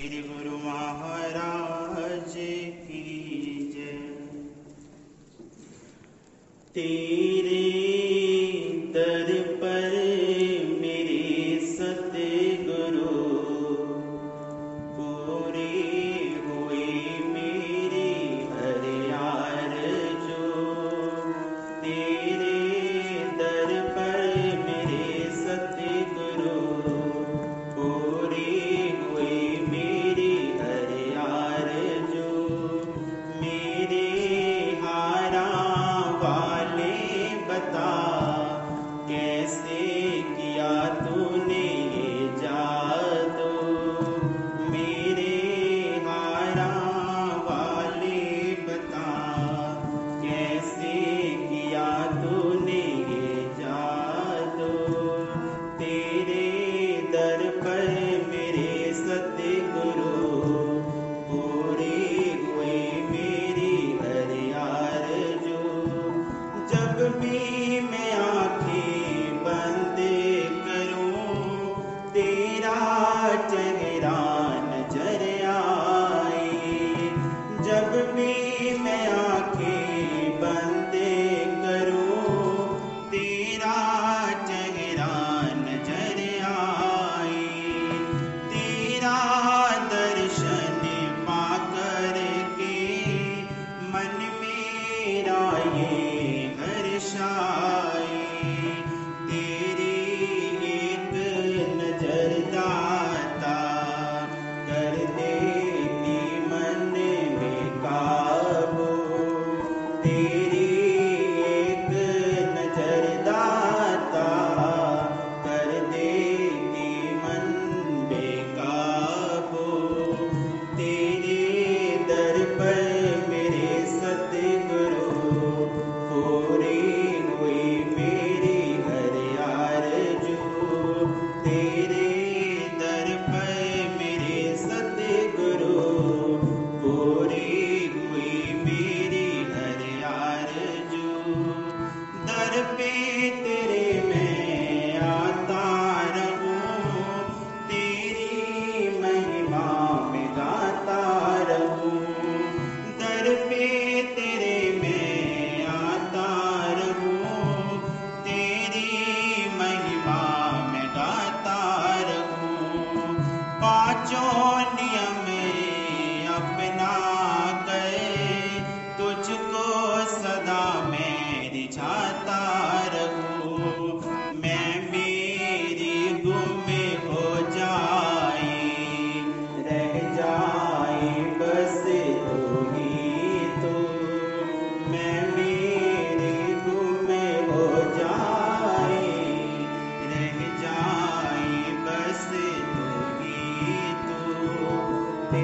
श्री गुरु महाराज की जय। तेरे दर पर मेरे सतगुरु पूरे हुए मेरे हर आरज़ू। तेरे दर पर मेरे सतगुरु पूरे हुए मेरे हर आरज़ू। मेरे हारा वाले बता कैसे किया तूने जादू। मेरे हारा वाले बता कैसे किया तूने जादू। तेरे दर पर मेरे सतगुरु पूरे हुए मेरी हर आरज़ू। जब भी मैं आँखें बंद करूं तेरा चेहरा नजर आए। जब भी मैं आँखें बंद करूं तेरा चेहरा नजर आए। तेरा दर्शन पा करके मन मेरा ये शाये। तेरी एक नजर दाता कर देती मन में काबू। तेरी एक नजर दाता कर देती मन में काबू। तेरे दर पर मेरे सतगुरु पूरे हुए मेरी हर आरज़ू। तेरे दर पर मेरे सतगुरु पूरे हुए मेरी हर आरज़ू। दर पे तेरे मैं आता रहूं तेरी महिमा में गाता रहूं। दर पे तेरे पाँचों नियम अपना गए तुझको सदा मैं रिझाता रहूं। मैं मेरी गुम हो जाए रह जाए बस तू ही तो। मैं मेरी गुम हो जाए रह जाए बस तू।